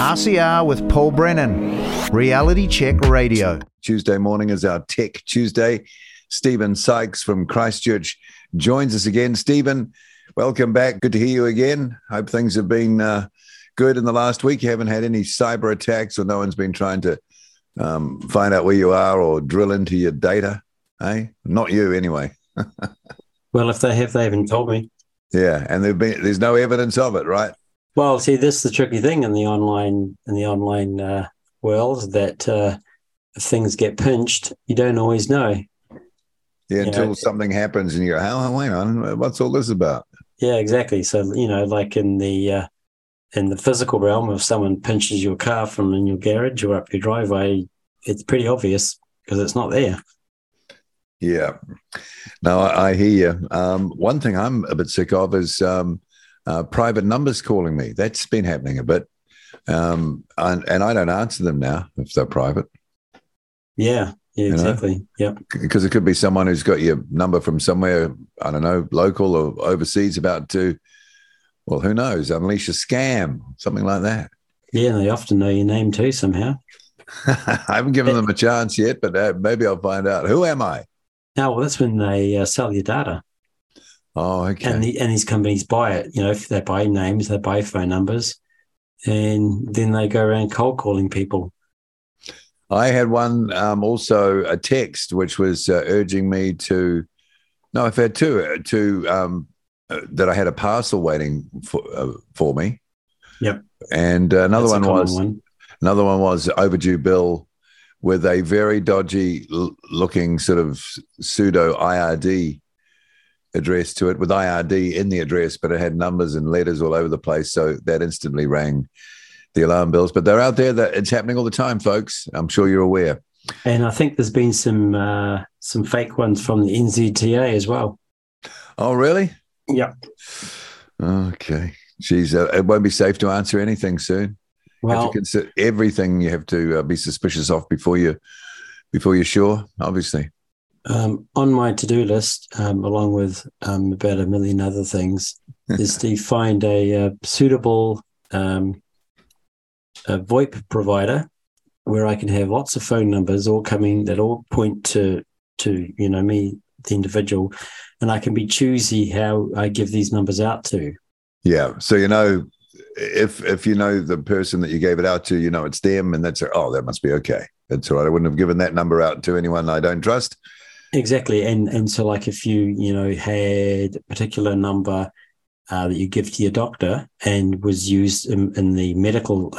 RCR with Paul Brennan, Reality Check Radio. Tuesday morning is our Tech Tuesday. Stephen Sykes from Christchurch joins us again. Stephen, welcome back. Good to hear you again. Hope things have been good in the last week. You haven't had any cyber attacks or no one's been trying to find out where you are or drill into your data, eh? Not you anyway. Well, if they have, they haven't told me. Yeah, and there's no evidence of it, right? Well, see, this is the tricky thing in the online world, that if things get pinched, you don't always know. Yeah, until something happens and you go, "How? Wait on, what's all this about?" Yeah, exactly. So, you know, like in the physical realm, if someone pinches your car from in your garage or up your driveway, it's pretty obvious because it's not there. Yeah. No, I hear you. One thing I'm a bit sick of is private numbers calling me. That's been happening a bit. And I don't answer them now if they're private. Yeah, exactly. Yep. Because it could be someone who's got your number from somewhere, I don't know, local or overseas, about to, well, who knows, unleash a scam, something like that. Yeah, they often know your name too somehow. I haven't given them a chance yet, but maybe I'll find out. Who am I? No, well, that's when they sell your data. Oh, okay. And these companies buy it. You know, if they buy names, they buy phone numbers, and then they go around cold calling people. I had one also a text which was urging me to. No, I've had two that I had a parcel waiting for me. Yep. And another one was overdue bill, with a very dodgy looking sort of pseudo IRD address to it, with IRD in the address, but it had numbers and letters all over the place. So that instantly rang the alarm bells. But they're out there. That it's happening all the time, folks. I'm sure you're aware. And I think there's been some fake ones from the NZTA as well. Oh, really? Yeah. Okay. Geez, it won't be safe to answer anything soon. Well, have to consider everything you have to be suspicious of before you're sure, obviously. On my to-do list, along with about a million other things, is to find a suitable a VoIP provider where I can have lots of phone numbers all coming that all point to you know me, the individual, and I can be choosy how I give these numbers out to. Yeah, so you know. If you know the person that you gave it out to, you know it's them, and that's, oh, that must be okay. That's all right. I wouldn't have given that number out to anyone I don't trust. Exactly. And so, like, if you know, had a particular number that you give to your doctor and was used in the medical,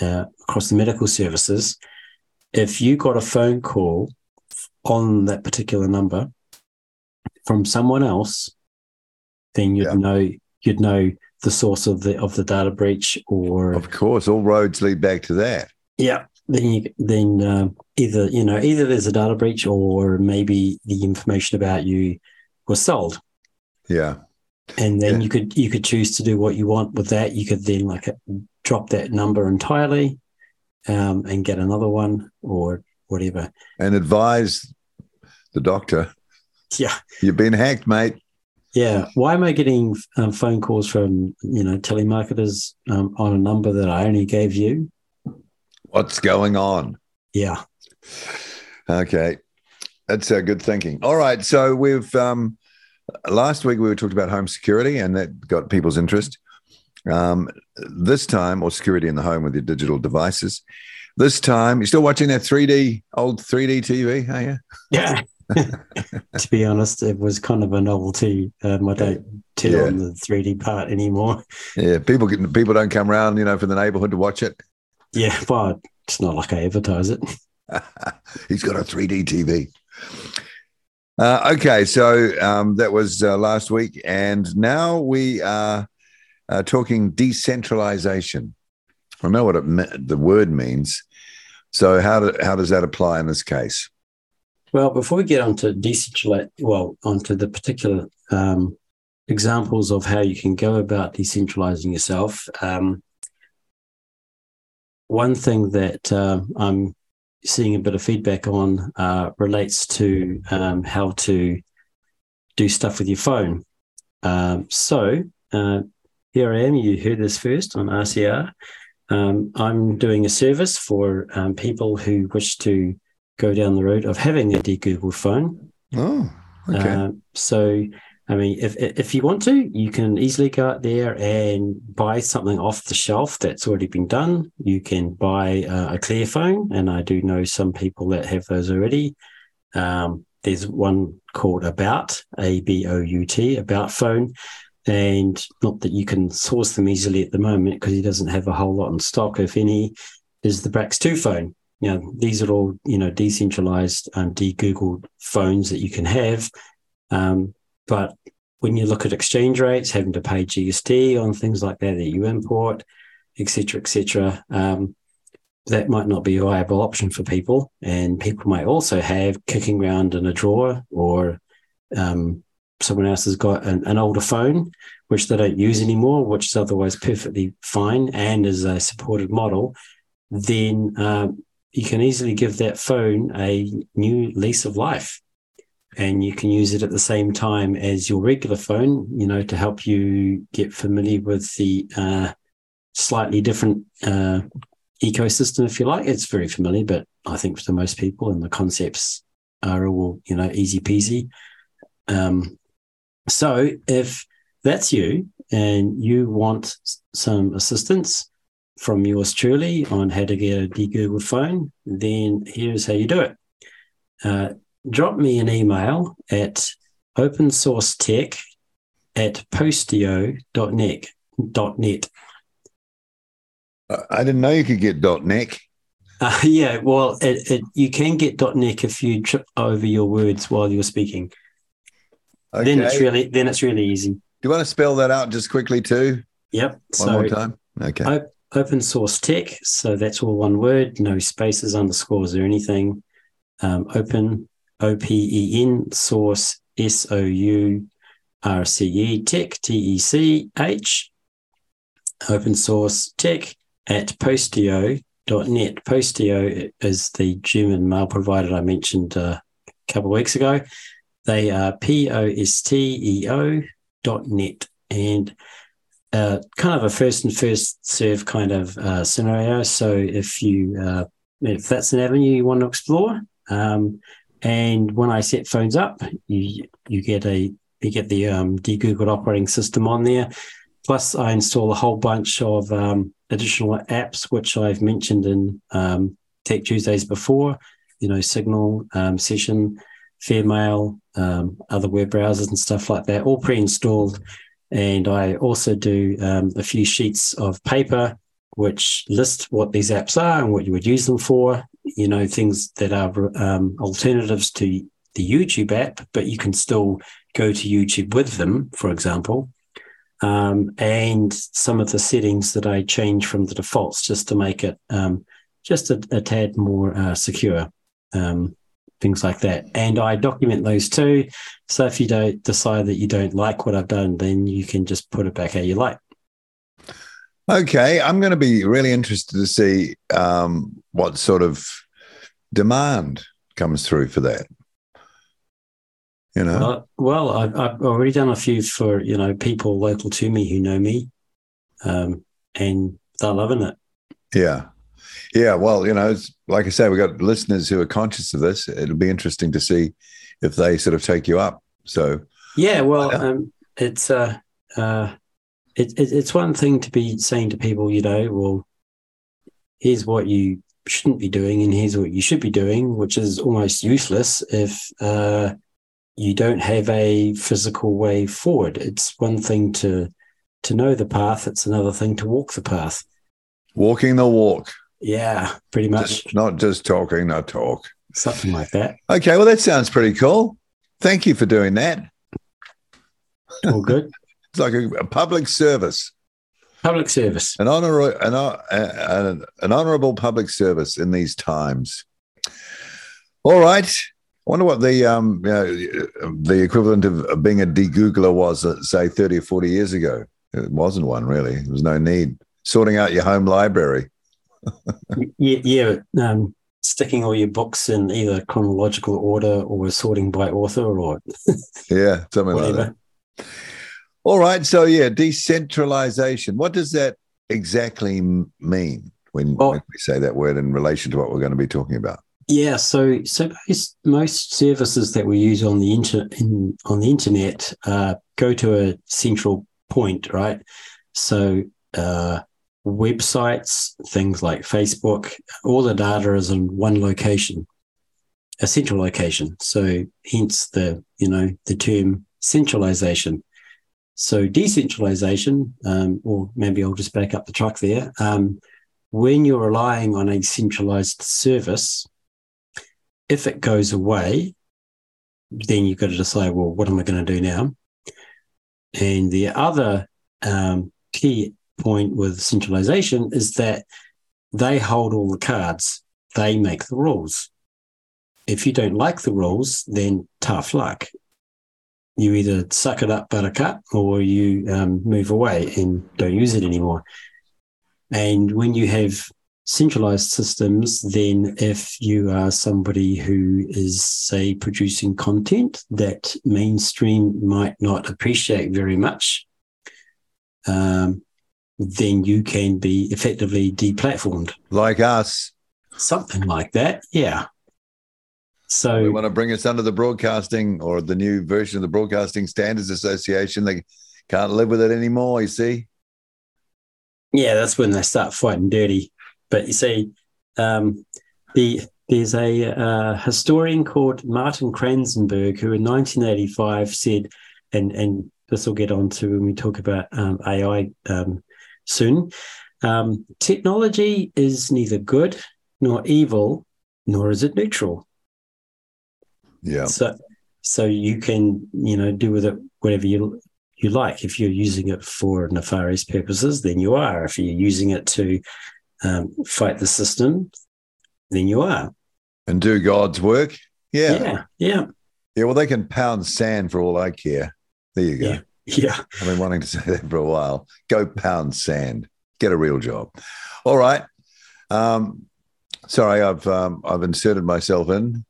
across the medical services, if you got a phone call on that particular number from someone else, then you'd know the source of the data breach, or of course, all roads lead back to that. Yeah, then either there's a data breach, or maybe the information about you was sold. Yeah, and then you could choose to do what you want with that. You could then like drop that number entirely, and get another one or whatever, and advise the doctor. Yeah, you've been hacked, mate. Yeah. Why am I getting phone calls from, you know, telemarketers on a number that I only gave you? What's going on? Yeah. Okay. That's good thinking. All right. So we've last week we talked about home security, and that got people's interest. This time, or security in the home with your digital devices. This time, you're still watching that 3D TV, are you? Yeah. To be honest, it was kind of a novelty. I don't turn on the 3D part anymore. Yeah, people don't come around, you know, from the neighbourhood to watch it. Yeah, but it's not like I advertise it. He's got a 3D TV. Okay, so that was last week, and now we are talking decentralisation. I know what the word means. So how does that apply in this case? Well, before we get onto the particular examples of how you can go about decentralizing yourself, one thing that I'm seeing a bit of feedback on relates to how to do stuff with your phone. Here I am. You heard this first on RCR. I'm doing a service for people who wish to go down the road of having a de-Googled phone. Oh, okay. So, I mean, if you want to, you can easily go out there and buy something off the shelf that's already been done. You can buy a Clearphone, and I do know some people that have those already. There's one called About, A-B-O-U-T, About Phone, and not that you can source them easily at the moment because he doesn't have a whole lot in stock, if any, is the Brax 2 phone. You know, these are all, you know, decentralized, de-Googled phones that you can have. But when you look at exchange rates, having to pay GST on things like that you import, et cetera, that might not be a viable option for people. And people might also have kicking around in a drawer, or someone else has got an older phone, which they don't use anymore, which is otherwise perfectly fine and is a supported model, then you can easily give that phone a new lease of life. And you can use it at the same time as your regular phone, you know, to help you get familiar with the slightly different ecosystem, if you like. It's very familiar, but I think for most people, and the concepts are all, you know, easy peasy. So if that's you and you want some assistance from yours truly on how to get a de-Googled phone, then here's how you do it. Drop me an email at opensourcetech@posteo.net. I didn't know you could get .NEC. Yeah, well, you can get .NEC if you trip over your words while you're speaking. Okay. Then it's really easy. Do you want to spell that out just quickly too? Yep. One more time. Okay. Open source tech. So that's all one word, no spaces, underscores, or anything. Open, O-P-E-N, source, S-O-U-R-C-E, tech, T-E-C-H, open source tech at posteo.net. Posteo is the German mail provider I mentioned a couple of weeks ago. They are posteo.net, and kind of a first and first serve kind of scenario. So if that's an avenue you want to explore, and when I set phones up, you get the de-Googled operating system on there. Plus, I install a whole bunch of additional apps which I've mentioned in Tech Tuesdays before. You know, Signal, Session, Fairmail, other web browsers and stuff like that, all pre-installed. And I also do a few sheets of paper which list what these apps are and what you would use them for, you know, things that are alternatives to the YouTube app, but you can still go to YouTube with them, for example, and some of the settings that I change from the defaults just to make it just a tad more secure. Things like that. And I document those too. So if you don't decide that you don't like what I've done, then you can just put it back how you like. Okay. I'm going to be really interested to see what sort of demand comes through for that. You know, well, I've already done a few for, you know, people local to me who know me, and they're loving it. Yeah. Yeah, well, you know, it's, like I say, we've got listeners who are conscious of this. It'll be interesting to see if they sort of take you up. So, yeah, well, it's one thing to be saying to people, you know, well, here's what you shouldn't be doing and here's what you should be doing, which is almost useless if you don't have a physical way forward. It's one thing to know the path. It's another thing to walk the path. Walking the walk. Yeah, pretty much. Not just talking, not talk. Something like that. Okay, well, that sounds pretty cool. Thank you for doing that. All good. It's like a public service. Public service. An honourable public service in these times. All right. I wonder what the equivalent of being a de-Googler was, say, 30 or 40 years ago. It wasn't one, really. There was no need. Sorting out your home library. Sticking all your books in either chronological order or sorting by author or yeah, something whatever. Like that. All right, so yeah, decentralization. What does that exactly mean when we say that word in relation to what we're going to be talking about? Yeah, so most services that we use on the internet go to a central point, right? So websites, things like Facebook, all the data is in one location, a central location. So hence the term centralization. So decentralization, or maybe I'll just back up the truck there. When you're relying on a centralized service, if it goes away, then you've got to decide, well, what am I going to do now? And the other key point with centralization is that they hold all the cards. They make the rules. If you don't like the rules, then tough luck. You either suck it up, buttercup, or you move away and don't use it anymore. And when you have centralized systems, then if you are somebody who is, say, producing content that mainstream might not appreciate very much, then you can be effectively deplatformed. Like us. Something like that, yeah. So we want to bring us under the broadcasting, or the new version of the Broadcasting Standards Association. They can't live with it anymore, you see. Yeah, that's when they start fighting dirty. But you see, there's a historian called Martin Kranzenberg who in 1985 said, and this will get on to when we talk about AI soon, technology is neither good nor evil, nor is it neutral. Yeah. So you can, do with it whatever you like. If you're using it for nefarious purposes, then you are. If you're using it to fight the system, then you are. And do God's work. Yeah. Yeah, well, they can pound sand for all I care. There you go. Yeah. I've been wanting to say that for a while. Go pound sand. Get a real job. All right. Sorry, I've inserted myself in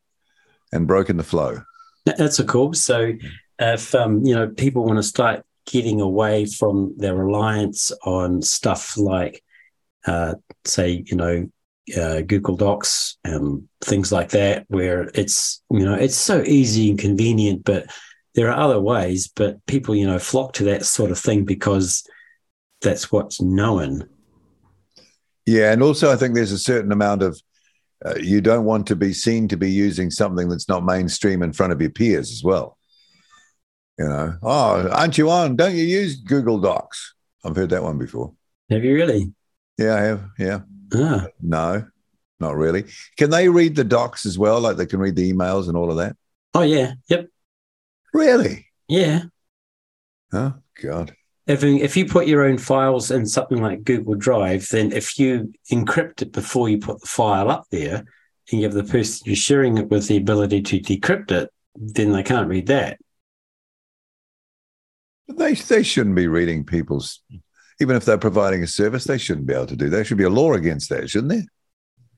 and broken the flow. That's a cool. So if, people want to start getting away from their reliance on stuff like, Google Docs and things like that, where it's so easy and convenient, but there are other ways. But people, flock to that sort of thing because that's what's known. Yeah, and also I think there's a certain amount of, you don't want to be seen to be using something that's not mainstream in front of your peers as well. Oh, aren't you on? Don't you use Google Docs? I've heard that one before. Have you really? Yeah, I have. Yeah. Ah. No, not really. Can they read the docs as well? Like they can read the emails and all of that? Oh, yeah. Yep. Really? Yeah. Oh, God. If you put your own files in something like Google Drive, then if you encrypt it before you put the file up there and give the person you're sharing it with the ability to decrypt it, then they can't read that. But they shouldn't be reading people's, even if they're providing a service, they shouldn't be able to do that. There should be a law against that, shouldn't there?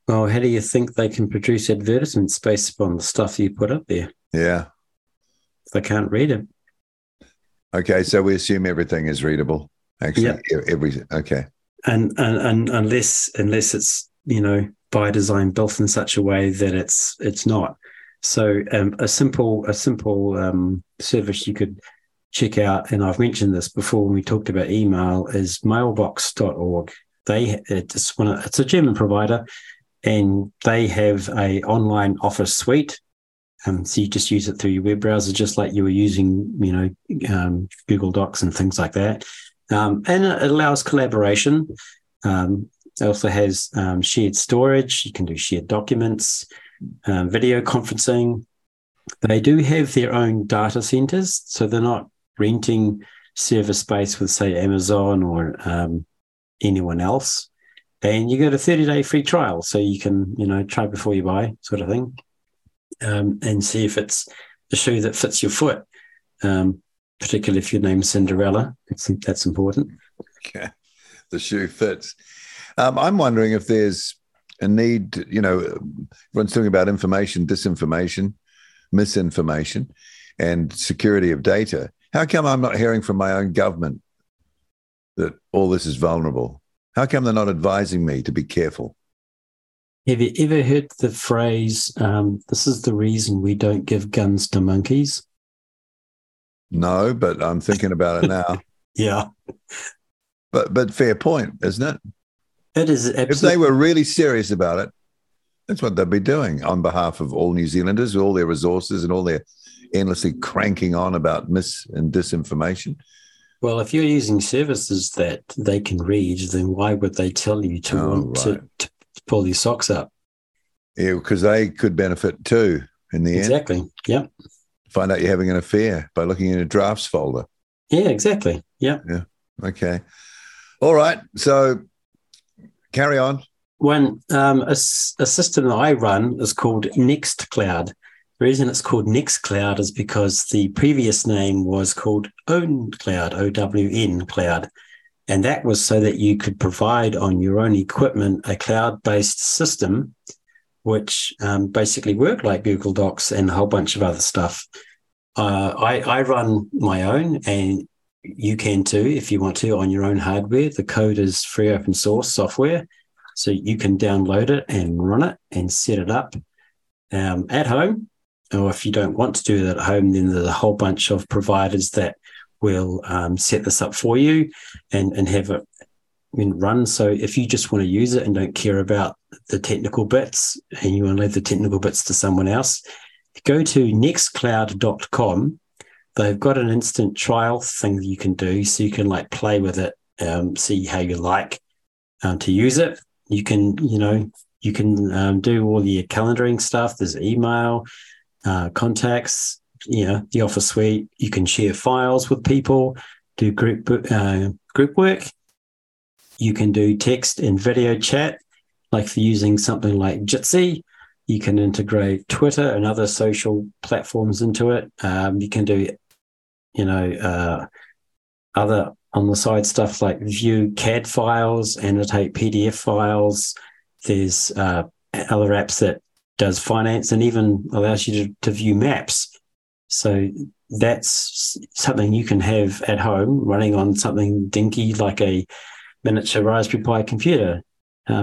Well, how do you think they can produce advertisements based upon the stuff you put up there? Yeah. They can't read it. Okay, so we assume everything is readable. Actually, yep. Okay. And unless it's by design built in such a way that it's not. So a simple service you could check out, and I've mentioned this before when we talked about email, is mailbox.org. It's a German provider, and they have a online office suite. So you just use it through your web browser, just like you were using, Google Docs and things like that. And it allows collaboration. It also has shared storage. You can do shared documents, video conferencing. They do have their own data centers, so they're not renting server space with, say, Amazon or anyone else. And you get a 30-day free trial, so you can, try before you buy sort of thing. And see if it's the shoe that fits your foot, particularly if your name's Cinderella. I think that's important. Okay, the shoe fits. I'm wondering if there's a need, everyone's talking about information, disinformation, misinformation, and security of data. How come I'm not hearing from my own government that all this is vulnerable? How come they're not advising me to be careful? Have you ever heard the phrase, this is the reason we don't give guns to monkeys? No, but I'm thinking about it now. Yeah. But fair point, isn't it? It is. If they were really serious about it, that's what they'd be doing on behalf of all New Zealanders, all their resources and all their endlessly cranking on about mis and disinformation. Well, if you're using services that they can read, then why would they tell you to want to pull your socks up? Yeah, because they could benefit too in the end. Exactly, yeah. Find out you're having an affair by looking in a drafts folder. Yeah, exactly, yeah. Yeah, okay. All right, so carry on. One a system that I run is called NextCloud. The reason it's called NextCloud is because the previous name was called OwnCloud, O-W-N Cloud, and that was so that you could provide on your own equipment a cloud-based system which basically worked like Google Docs and a whole bunch of other stuff. I run my own, and you can too if you want to on your own hardware. The code is free open source software. So you can download it and run it and set it up at home. Or if you don't want to do that at home, then there's a whole bunch of providers that will set this up for you and have it run. So if you just want to use it and don't care about the technical bits and you want to leave the technical bits to someone else, go to nextcloud.com. They've got an instant trial thing that you can do so you can play with it, see how you like to use it. You can, do all your calendaring stuff. There's email, contacts, the office suite. You can share files with people, do group work. You can do text and video chat. Like if you're using something like Jitsi, you can integrate Twitter and other social platforms into it. You can do, other on the side stuff like view CAD files, annotate PDF files. There's other apps that does finance and even allows you to view maps. So that's something you can have at home running on something dinky like a miniature Raspberry Pi computer.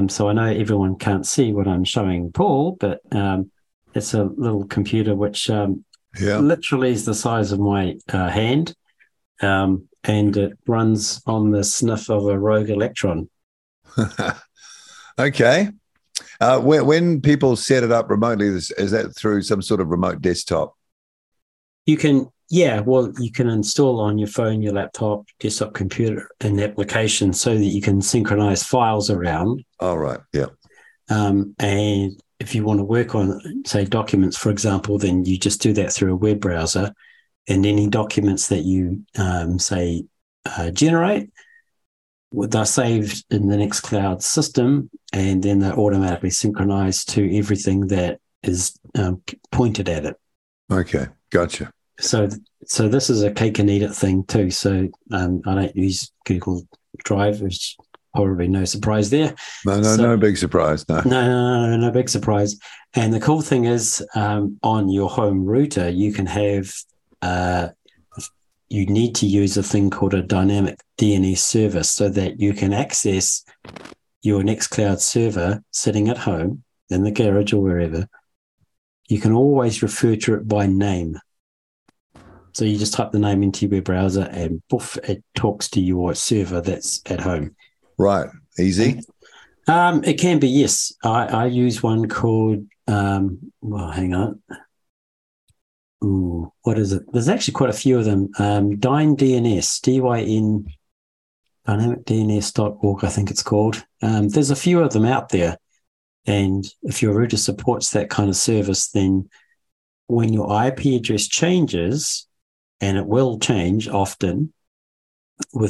So I know everyone can't see what I'm showing Paul, but it's a little computer which literally is the size of my hand. And it runs on the sniff of a rogue electron. Okay. When people set it up remotely, is that through some sort of remote desktop? You can, you can install on your phone, your laptop, desktop computer, an application so that you can synchronize files around. All right, yeah. And if you want to work on, say, documents, for example, then you just do that through a web browser. And any documents that you, generate, they're saved in the NextCloud system, and then they're automatically synchronized to everything that is pointed at it. Okay, gotcha. So this is a cake-and-eat-it thing too. So I don't use Google Drive, which probably no surprise there. No big surprise, no. No big surprise. And the cool thing is on your home router, you can have... you need to use a thing called a dynamic DNS service so that you can access your NextCloud server sitting at home, in the garage or wherever. You can always refer to it by name. So you just type the name into your web browser and poof, it talks to your server that's at home. Right. Easy? It can be, yes. I use one called, hang on. Ooh, what is it? There's actually quite a few of them. DynDNS, D-Y-N, dynamic dns.org, I think it's called. There's a few of them out there. And if your router supports that kind of service, then when your IP address changes, and it will change often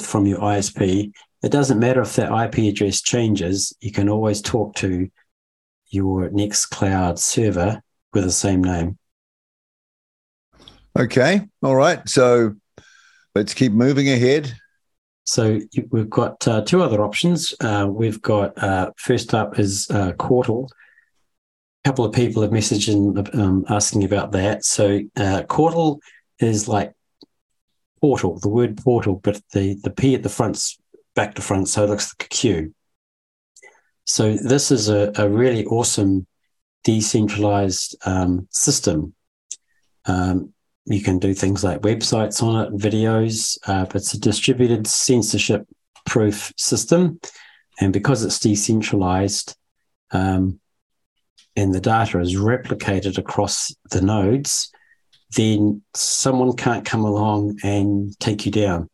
from your ISP, it doesn't matter if that IP address changes, you can always talk to your NextCloud server with the same name. Okay. All right. So let's keep moving ahead. So we've got two other options. We've got, first up is Qortal. A couple of people have messaged in asking about that. So Qortal is like portal, the word portal, but the P at the front's back to front, so it looks like a Q. So this is a really awesome decentralized system. You can do things like websites on it, videos, but it's a distributed censorship-proof system. And because it's decentralized, and the data is replicated across the nodes, then someone can't come along and take you down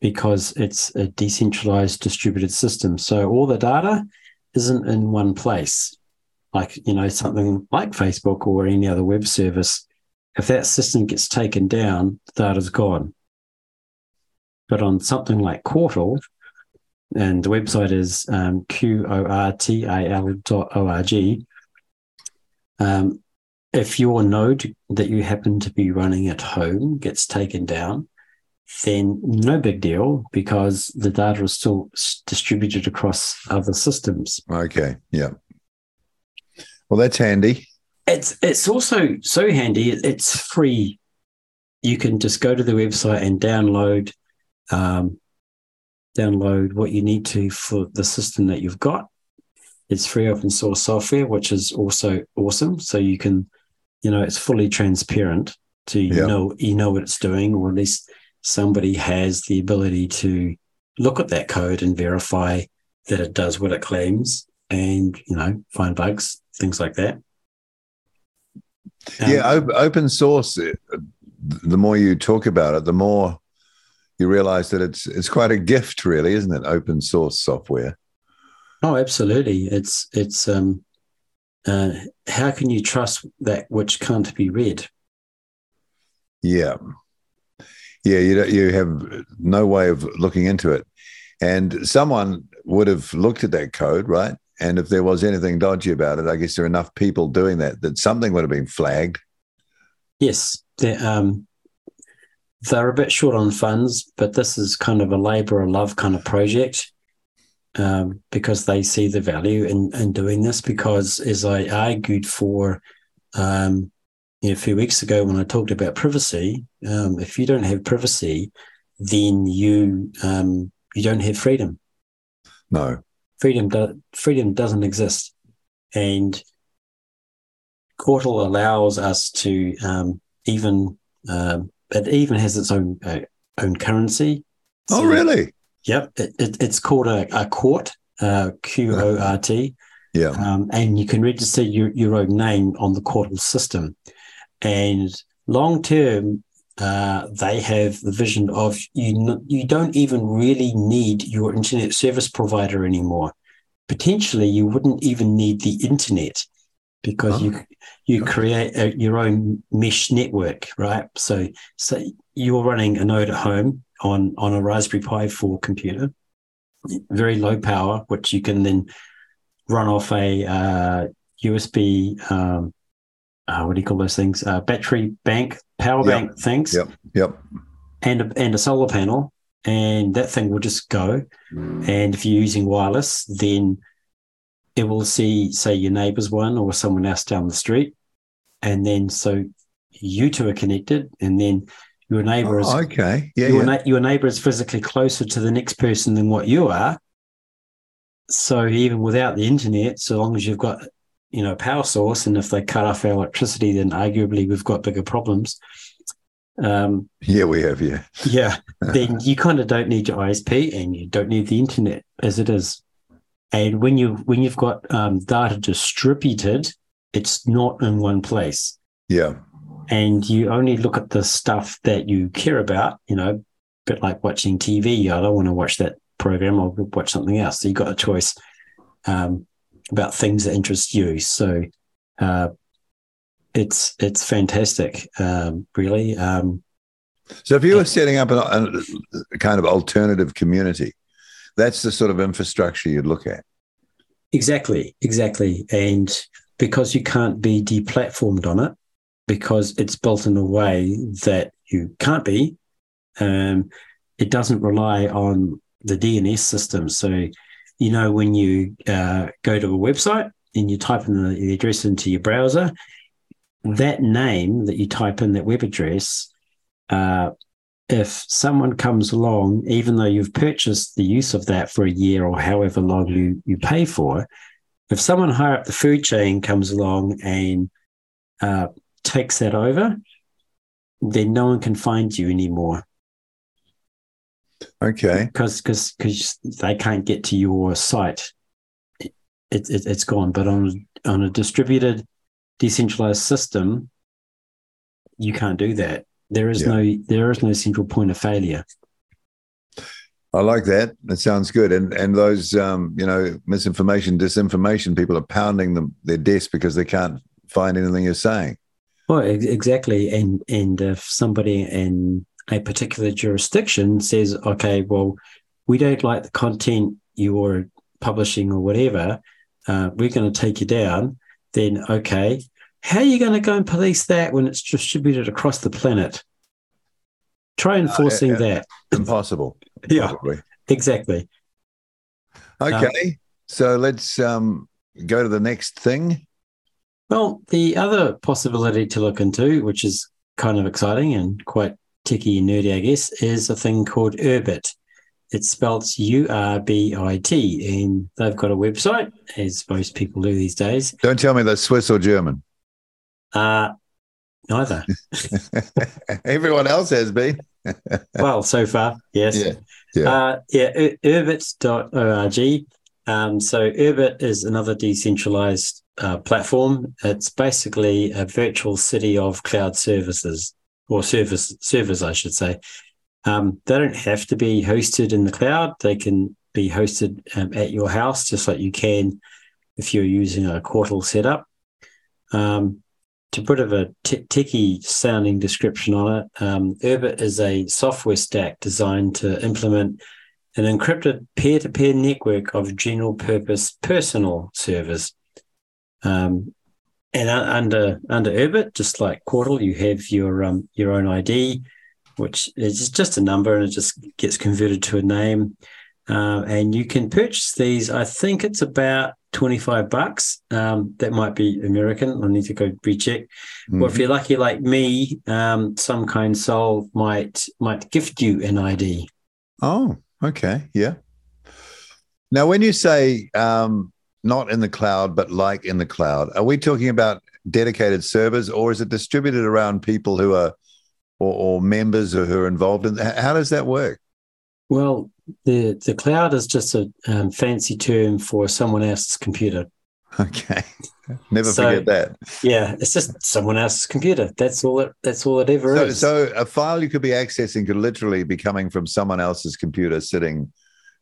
because it's a decentralized distributed system. So all the data isn't in one place, like, you know, something like Facebook or any other web service. If that system gets taken down, the data's gone. But on something like Qortal, and the website is qortal.org, if your node that you happen to be running at home gets taken down, then no big deal because the data is still distributed across other systems. Okay, yeah. Well, that's handy. It's also so handy. It's free. You can just go to the website and download what you need to for the system that you've got. It's free open source software, which is also awesome. So you can, you know, it's fully transparent. So you know what it's doing, or at least somebody has the ability to look at that code and verify that it does what it claims, and, you know, find bugs, things like that. Open source, the more you talk about it, the more you realize that it's quite a gift, really, isn't it? Open source software. Oh, absolutely. It's how can you trust that which can't be read? Yeah. Yeah, you have no way of looking into it. And someone would have looked at that code, right? And if there was anything dodgy about it, I guess there are enough people doing that something would have been flagged. Yes. They're a bit short on funds, but this is kind of a labour of love kind of project, because they see the value in doing this. Because as I argued for a few weeks ago when I talked about privacy, if you don't have privacy, then you don't have freedom. No. Freedom doesn't exist, and Qortal allows us to it even has its own currency. So, oh, really? Yep. It's called a Qort, Qort. Yeah. And you can register your own name on the Qortal system, and long term, they have the vision of you don't even really need your internet service provider anymore. Potentially, you wouldn't even need the internet because you create your own mesh network, right? So you're running a node at home on a Raspberry Pi 4 computer, very low power, which you can then run off a USB, what do you call those things? Battery bank, power bank things. Yep. And a solar panel, and that thing will just go. And if you're using wireless, then it will see, say, your neighbour's one or someone else down the street, and then so you two are connected, and then your neighbour is okay. Yeah, your neighbour is physically closer to the next person than what you are. So even without the internet, so long as you've got power source, and if they cut off our electricity, then arguably we've got bigger problems. We have, yeah. Yeah, then you kind of don't need your ISP and you don't need the internet as it is. And when you've got data distributed, it's not in one place. Yeah. And you only look at the stuff that you care about, a bit like watching TV. I don't want to watch that program. I'll watch something else. So you've got a choice. About things that interest you. So it's fantastic, really. So if you were setting up a kind of alternative community, that's the sort of infrastructure you'd look at. Exactly. And because you can't be deplatformed on it, because it's built in a way that you can't be, it doesn't rely on the DNS system. So when you go to a website and you type in the address into your browser, that name that you type in, that web address, if someone comes along, even though you've purchased the use of that for a year or however long you pay for, if someone higher up the food chain comes along and takes that over, then no one can find you anymore. Okay. Because they can't get to your site. It's gone. But on a distributed, decentralized system, you can't do that. There is no central point of failure. I like that. That sounds good. And those misinformation, disinformation, people are pounding their desk because they can't find anything you're saying. Well, exactly. And if somebody in a particular jurisdiction says, okay, well, we don't like the content you're publishing or whatever, we're going to take you down, then okay, how are you going to go and police that when it's distributed across the planet? Try enforcing that. Impossible. Yeah, probably. Exactly. Okay, so let's go to the next thing. Well, the other possibility to look into, which is kind of exciting and quite techie and nerdy, I guess, is a thing called Urbit. It's spelled Urbit, and they've got a website, as most people do these days. Don't tell me they're Swiss or German. Neither. Everyone else has been. Well, so far, yes. Urbit.org. So Urbit is another decentralized platform. It's basically a virtual city of cloud services, or servers, I should say. They don't have to be hosted in the cloud. They can be hosted at your house, just like you can if you're using a Qortal setup. To put a techie-sounding description on it, Urbit is a software stack designed to implement an encrypted peer-to-peer network of general-purpose personal servers. And under Urbit, just like Qortal, you have your own ID, which is just a number, and it just gets converted to a name. And you can purchase these. I think it's about $25. That might be American. I need to go recheck. Mm-hmm. Well, if you're lucky like me, some kind soul might gift you an ID. Oh, okay. Yeah. Now, when you say not in the cloud, but like in the cloud, are we talking about dedicated servers, or is it distributed around people who are or members or who are involved in that? How does that work? Well, the cloud is just a fancy term for someone else's computer. Okay, forget that. Yeah, it's just someone else's computer. That's all it ever is. So a file you could be accessing could literally be coming from someone else's computer sitting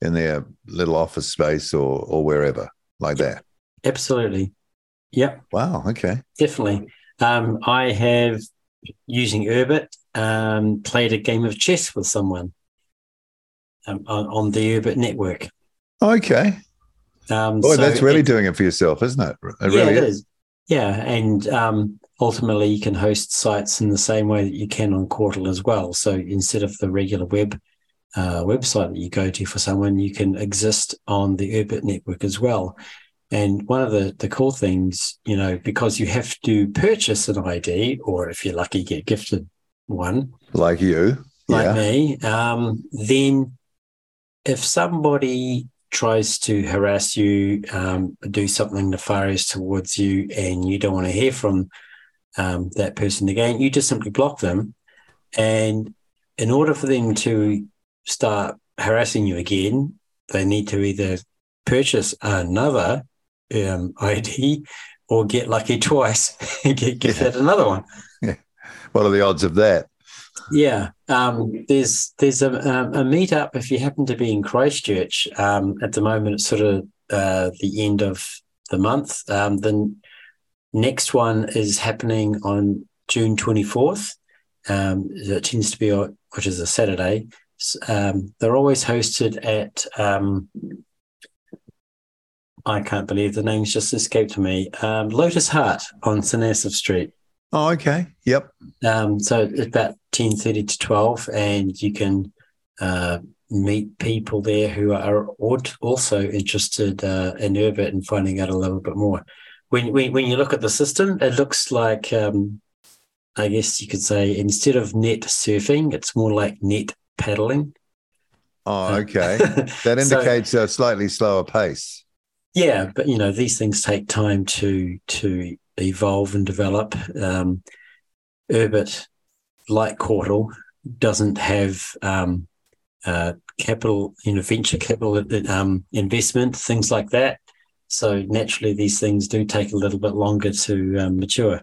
in their little office space or wherever, like that. Absolutely. Yep. Wow, okay. Definitely. I have, using Urbit, played a game of chess with someone. On the Urbit network. Okay. Boy, that's really doing it for yourself, isn't it? It really is. Yeah, and ultimately you can host sites in the same way that you can on Qortal as well. So instead of the regular website that you go to for someone, you can exist on the Urbit network as well. And one of the cool things, because you have to purchase an ID, or if you're lucky, get gifted one. Like you. Like me. Then... if somebody tries to harass you, do something nefarious towards you, and you don't want to hear from that person again, you just simply block them. And in order for them to start harassing you again, they need to either purchase another ID or get lucky twice and get another one. Yeah. What are the odds of that? Yeah, there's a meetup if you happen to be in Christchurch. At the moment, it's sort of the end of the month. The next one is happening on June 24th. It tends to be, which is a Saturday. They're always hosted at, I can't believe the name's just escaped me, Lotus Hut on Sinassif Street. Oh, okay. Yep. So it's about 10:30 to 12, and you can meet people there who are also interested in Urbit and finding out a little bit more. When you look at the system, it looks like I guess you could say, instead of net surfing, it's more like net paddling. Oh, okay. That indicates a slightly slower pace. Yeah, but, you know, these things take time to evolve and develop. Urbit, like Qortal, doesn't have capital, you know, venture capital investment, things like that. So naturally, these things do take a little bit longer to mature.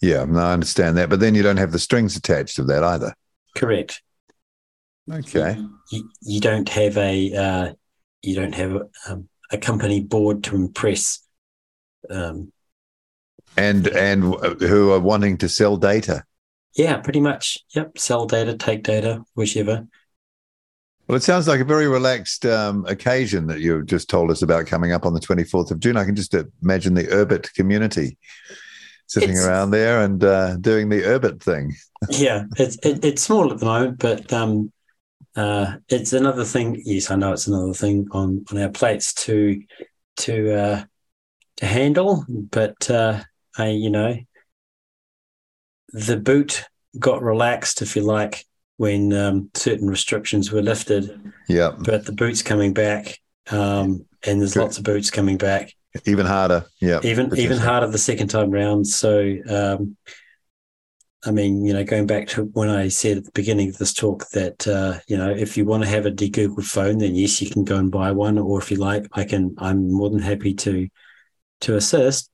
Yeah, no, I understand that. But then you don't have the strings attached to that either. Correct. Okay. You don't have a company board to impress, and who are wanting to sell data. Yeah, pretty much. Yep, sell data, take data, whichever. Well, it sounds like a very relaxed occasion that you just told us about coming up on the 24th of June. I can just imagine the Urbit community sitting around there and doing the Urbit thing. Yeah, it's small at the moment, but it's another thing. Yes, I know it's another thing on our plates to handle. But the boot got relaxed, if you like, when certain restrictions were lifted. Yeah. But the boot's coming back, and there's lots of boots coming back. Even harder, yeah. Even harder the second time round. So, going back to when I said at the beginning of this talk that, if you want to have a de-Googled phone, then yes, you can go and buy one, or if you like, I'm more than happy to assist.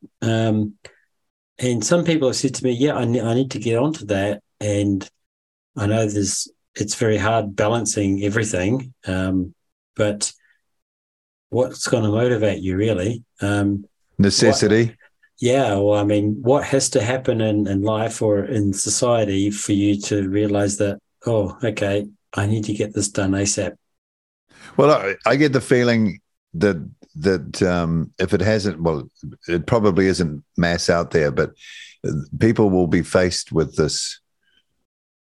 And some people have said to me, yeah, I need to get onto that. And I know it's very hard balancing everything, but what's going to motivate you, really? Necessity. What has to happen in life or in society for you to realize that, oh, okay, I need to get this done ASAP? Well, I get the feeling that if it hasn't, well, it probably isn't mass out there, but people will be faced with this,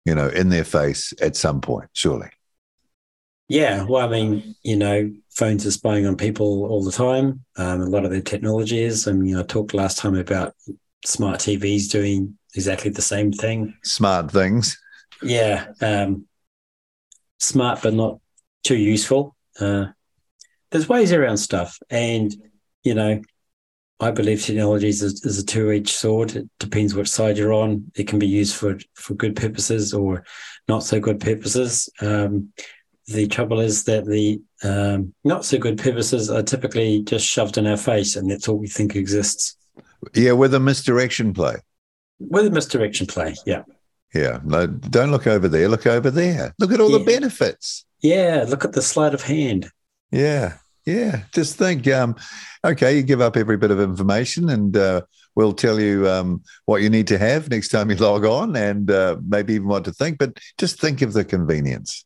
you know, in their face at some point, surely. Yeah, well, phones are spying on people all the time. A lot of their technology is. I talked last time about smart TVs doing exactly the same thing. Smart things. Yeah. Smart but not too useful. There's ways around stuff. And, I believe technology is a two-edged sword. It depends which side you're on. It can be used for good purposes or not so good purposes. The trouble is that the not so good purposes are typically just shoved in our face, and that's all we think exists. Yeah, with a misdirection play. Yeah. Yeah. No, don't look over there. Look over there. Look at all the benefits. Yeah. Look at the sleight of hand. Yeah. Yeah. Just think, okay, you give up every bit of information, and we'll tell you what you need to have next time you log on, and maybe even what to think, but just think of the convenience.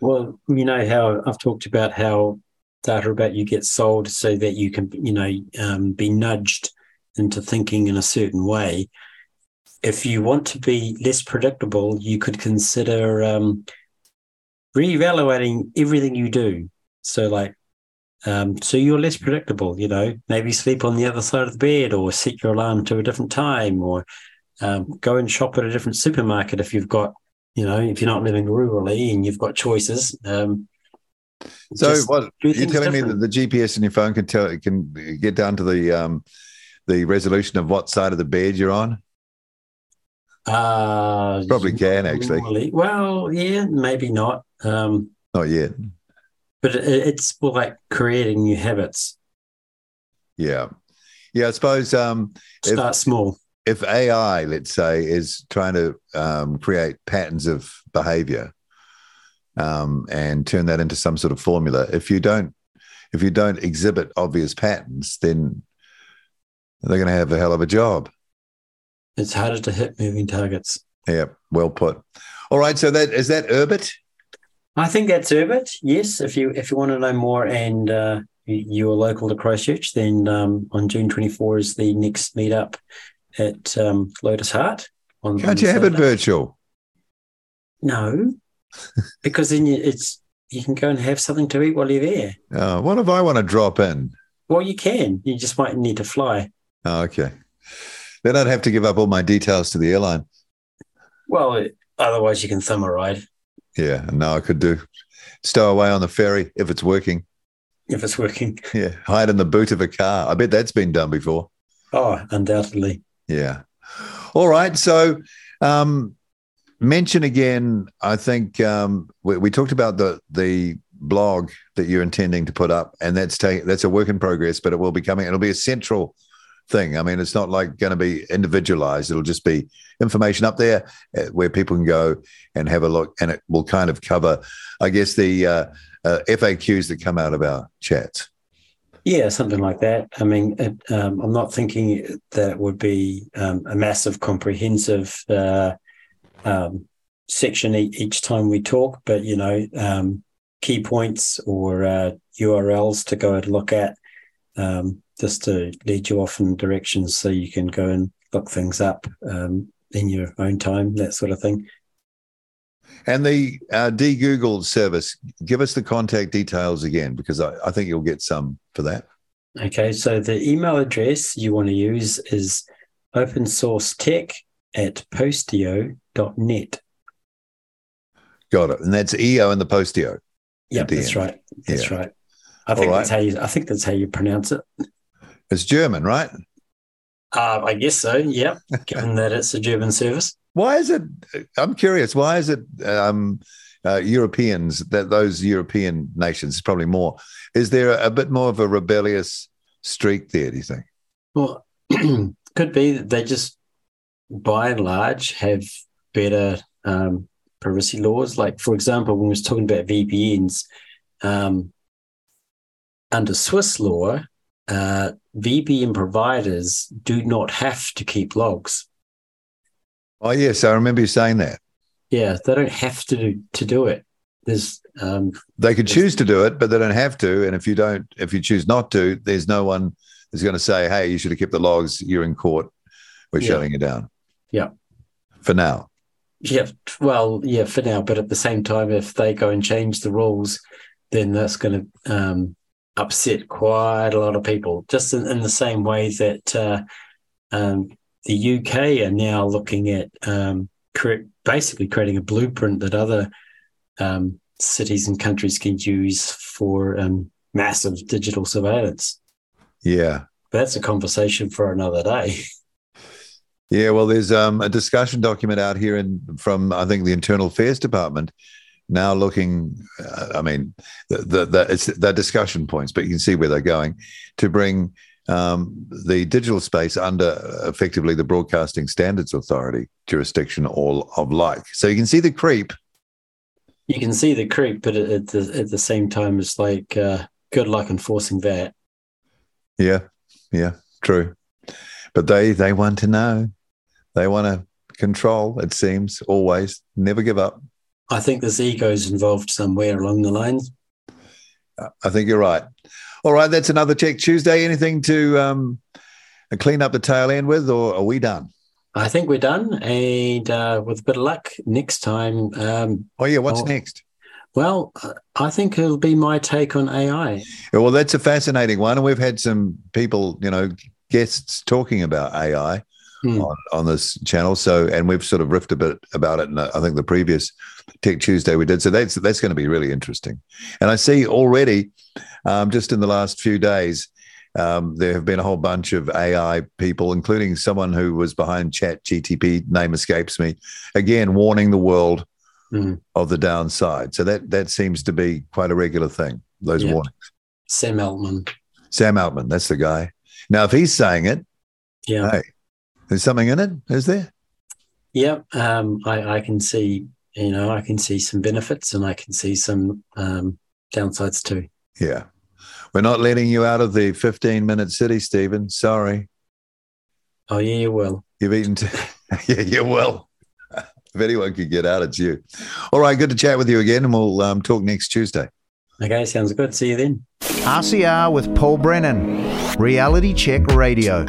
Well, you know how I've talked about how data about you gets sold so that you can, be nudged into thinking in a certain way. If you want to be less predictable, you could consider reevaluating everything you do. So, so you're less predictable. Maybe sleep on the other side of the bed, or set your alarm to a different time, or go and shop at a different supermarket if you've got. If you're not living rurally and you've got choices. So what you're telling me that the GPS in your phone can get down to the resolution of what side of the bed you're on? Probably can, actually. Well, yeah, maybe not. Not yet. But it's more like creating new habits. Yeah. Yeah, I suppose. Start small. If AI, let's say, is trying to create patterns of behavior and turn that into some sort of formula, if you don't exhibit obvious patterns, then they're going to have a hell of a job. It's harder to hit moving targets. Yeah, well put. All right, so that is that Urbit? I think that's Urbit. Yes, if you want to know more and you're local to Christchurch, then on June 24 is the next meetup at Lotus Hut. Can't you have it virtual? No, because then you can go and have something to eat while you're there. What if I want to drop in? Well, you can. You just might need to fly. Oh, okay. Then I'd have to give up all my details to the airline. Well, otherwise you can thumb a ride. Yeah, no, I could do. Stow away on the ferry if it's working. If it's working. Yeah, hide in the boot of a car. I bet that's been done before. Oh, undoubtedly. Yeah. All right, so mention again, I think we talked about the blog that you're intending to put up, and that's a work in progress, but it will be coming. It'll be a central thing. I mean, it's not like going to be individualized. It'll just be information up there where people can go and have a look, and it will kind of cover, I guess, the FAQs that come out of our chats. Yeah, something like that. I mean, I'm not thinking that it would be a massive, comprehensive section each time we talk, but, you know, key points or URLs to go and look at, just to lead you off in directions so you can go and look things up in your own time, that sort of thing. And the DGoogle service, give us the contact details again, because I think you'll get some for that. Okay, so the email address you want to use is opensourcetech@posteo.net. Got it. And that's EO in the posteo. Yeah, that's right. That's right. I think that's how you pronounce it. It's German, right? I guess so, yeah, given that it's a German service. I'm curious, why is it Europeans, that those European nations, probably more, is there a bit more of a rebellious streak there, do you think? Well, could be that they just, by and large, have better privacy laws. Like, for example, when we was talking about VPNs, under Swiss law, VPN providers do not have to keep logs. Oh, yes, I remember you saying that. Yeah, they don't have to do it. There's they could choose to do it, but they don't have to. And if you choose not to, there's no one who's going to say, hey, you should have kept the logs, you're in court, we're shutting you down. Yeah. For now. Yeah, well, yeah, for now. But at the same time, if they go and change the rules, then that's going to upset quite a lot of people, just in the same way that the UK are now looking at basically creating a blueprint that other cities and countries can use for massive digital surveillance. Yeah. But that's a conversation for another day. Yeah, well, there's a discussion document out here from, I think, the Internal Affairs Department now looking, they're discussion points, but you can see where they're going, to bring the digital space under effectively the Broadcasting Standards Authority jurisdiction, all of like. So you can see the creep. You can see the creep, but at the same time, it's like good luck enforcing that. Yeah, true. But they want to know. They want to control, it seems, always. Never give up. I think there's egos involved somewhere along the lines. I think you're right. All right, that's another Tech Tuesday. Anything to clean up the tail end with, or are we done? I think we're done, and with a bit of luck, next time. What's next? Well, I think it'll be my take on AI. Well, that's a fascinating one, and we've had some people, you know, guests talking about AI on this channel. So, and we've sort of riffed a bit about it, and I think the previous Tech Tuesday we did. So that's going to be really interesting. And I see already, just in the last few days, there have been a whole bunch of AI people, including someone who was behind ChatGPT, name escapes me, again warning the world of the downside. So that seems to be quite a regular thing. Those warnings. Sam Altman, that's the guy. Now, if he's saying it, hey, there's something in it, is there? Yeah, I can see, you know, I can see some benefits, and I can see some downsides too. Yeah. We're not letting you out of the 15-minute city, Stephen. Sorry. Oh, yeah, you will. You've eaten Yeah, you will. If anyone could get out, it's you. All right, good to chat with you again, and we'll talk next Tuesday. Okay, sounds good. See you then. RCR with Paul Brennan, Reality Check Radio.